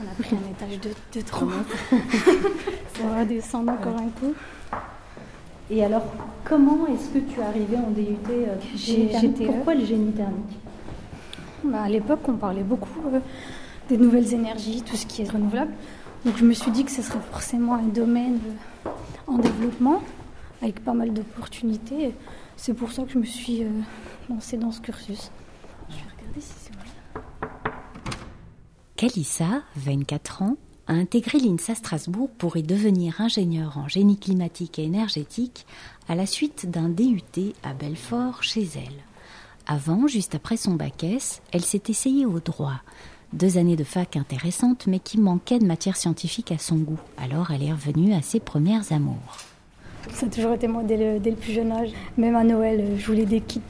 on a pris un étage de trop. Ça va descendre encore un coup. Et alors, comment est-ce que tu es arrivée en DUT GTE? Pourquoi le génie thermique? À l'époque, on parlait beaucoup des nouvelles énergies, tout ce qui est renouvelable. Donc je me suis dit que ce serait forcément un domaine en développement, avec pas mal d'opportunités. C'est pour ça que je me suis lancée dans ce cursus. Je vais regarder si c'est vrai. Khalissa, 24 ans, a intégré l'INSA Strasbourg pour y devenir ingénieure en génie climatique et énergétique à la suite d'un DUT à Belfort chez elle. Avant, juste après son bac S, elle s'est essayée au droit. 2 années de fac intéressantes, mais qui manquaient de matière scientifique à son goût. Alors, elle est revenue à ses premières amours. Ça a toujours été moi dès le plus jeune âge. Même à Noël, je voulais des kits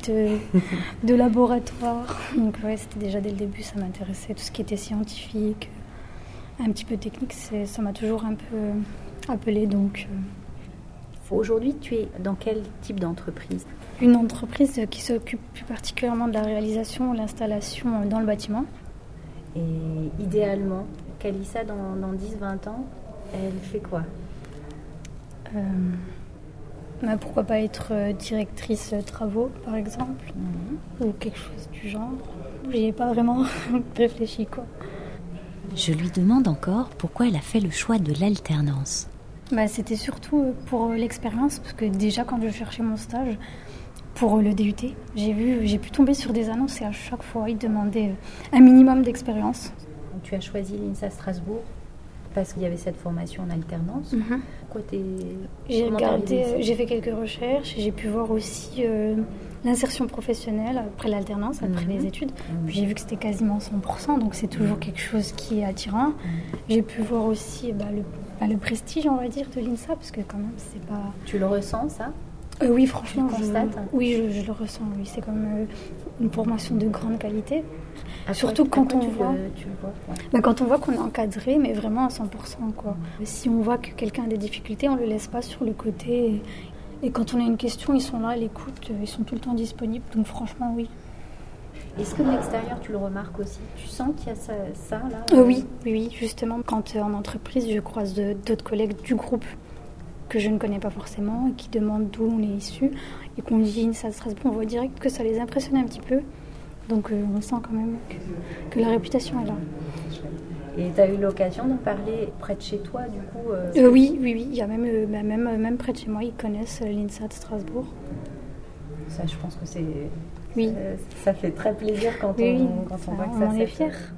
de laboratoire. Donc ouais, c'était déjà dès le début, ça m'intéressait. Tout ce qui était scientifique, un petit peu technique, ça m'a toujours un peu appelée. Donc, Aujourd'hui, tu es dans quel type d'entreprise ? Une entreprise qui s'occupe plus particulièrement de la réalisation, l'installation dans le bâtiment. Et idéalement, Khalissa, dans 10-20 ans, elle fait quoi ? Pourquoi pas être directrice travaux, par exemple, ou quelque chose du genre. J'y ai pas vraiment réfléchi, quoi. Je lui demande encore pourquoi elle a fait le choix de l'alternance. C'était surtout pour l'expérience, parce que déjà, quand je cherchais mon stage pour le DUT, j'ai pu tomber sur des annonces et à chaque fois, ils demandaient un minimum d'expérience. Tu as choisi l'INSA Strasbourg parce qu'il y avait cette formation en alternance. J'ai fait quelques recherches et j'ai pu voir aussi l'insertion professionnelle après l'alternance, après les études. Puis j'ai vu que c'était quasiment 100%, donc c'est toujours quelque chose qui est attirant. J'ai pu voir aussi le prestige, on va dire, de l'INSA, parce que quand même, c'est pas... Tu le ressens, ça ? Oui, franchement, je le ressens. Oui, c'est comme une formation de grande qualité. Surtout quand on voit, quand on voit qu'on est encadré, mais vraiment à 100%. Quoi. Si on voit que quelqu'un a des difficultés, on ne le laisse pas sur le côté. Et quand on a une question, ils sont là, à l'écoute, ils sont tout le temps disponibles. Donc franchement, oui. Est-ce que de l'extérieur, tu le remarques aussi? Tu sens qu'il y a ça là? Oui, justement. Quand en entreprise, je croise d'autres collègues du groupe que je ne connais pas forcément et qui demandent d'où on est issu et qu'on dit ça se stresse, on voit direct que ça les impressionne un petit peu. Donc on sent quand même que la réputation est là. Et tu as eu l'occasion d'en parler près de chez toi, du coup Oui, il y a même près de chez moi, ils connaissent l'INSA de Strasbourg. Ça, je pense que c'est... Oui. Ça fait très plaisir quand on voit que ça s'est fait. On est fiers.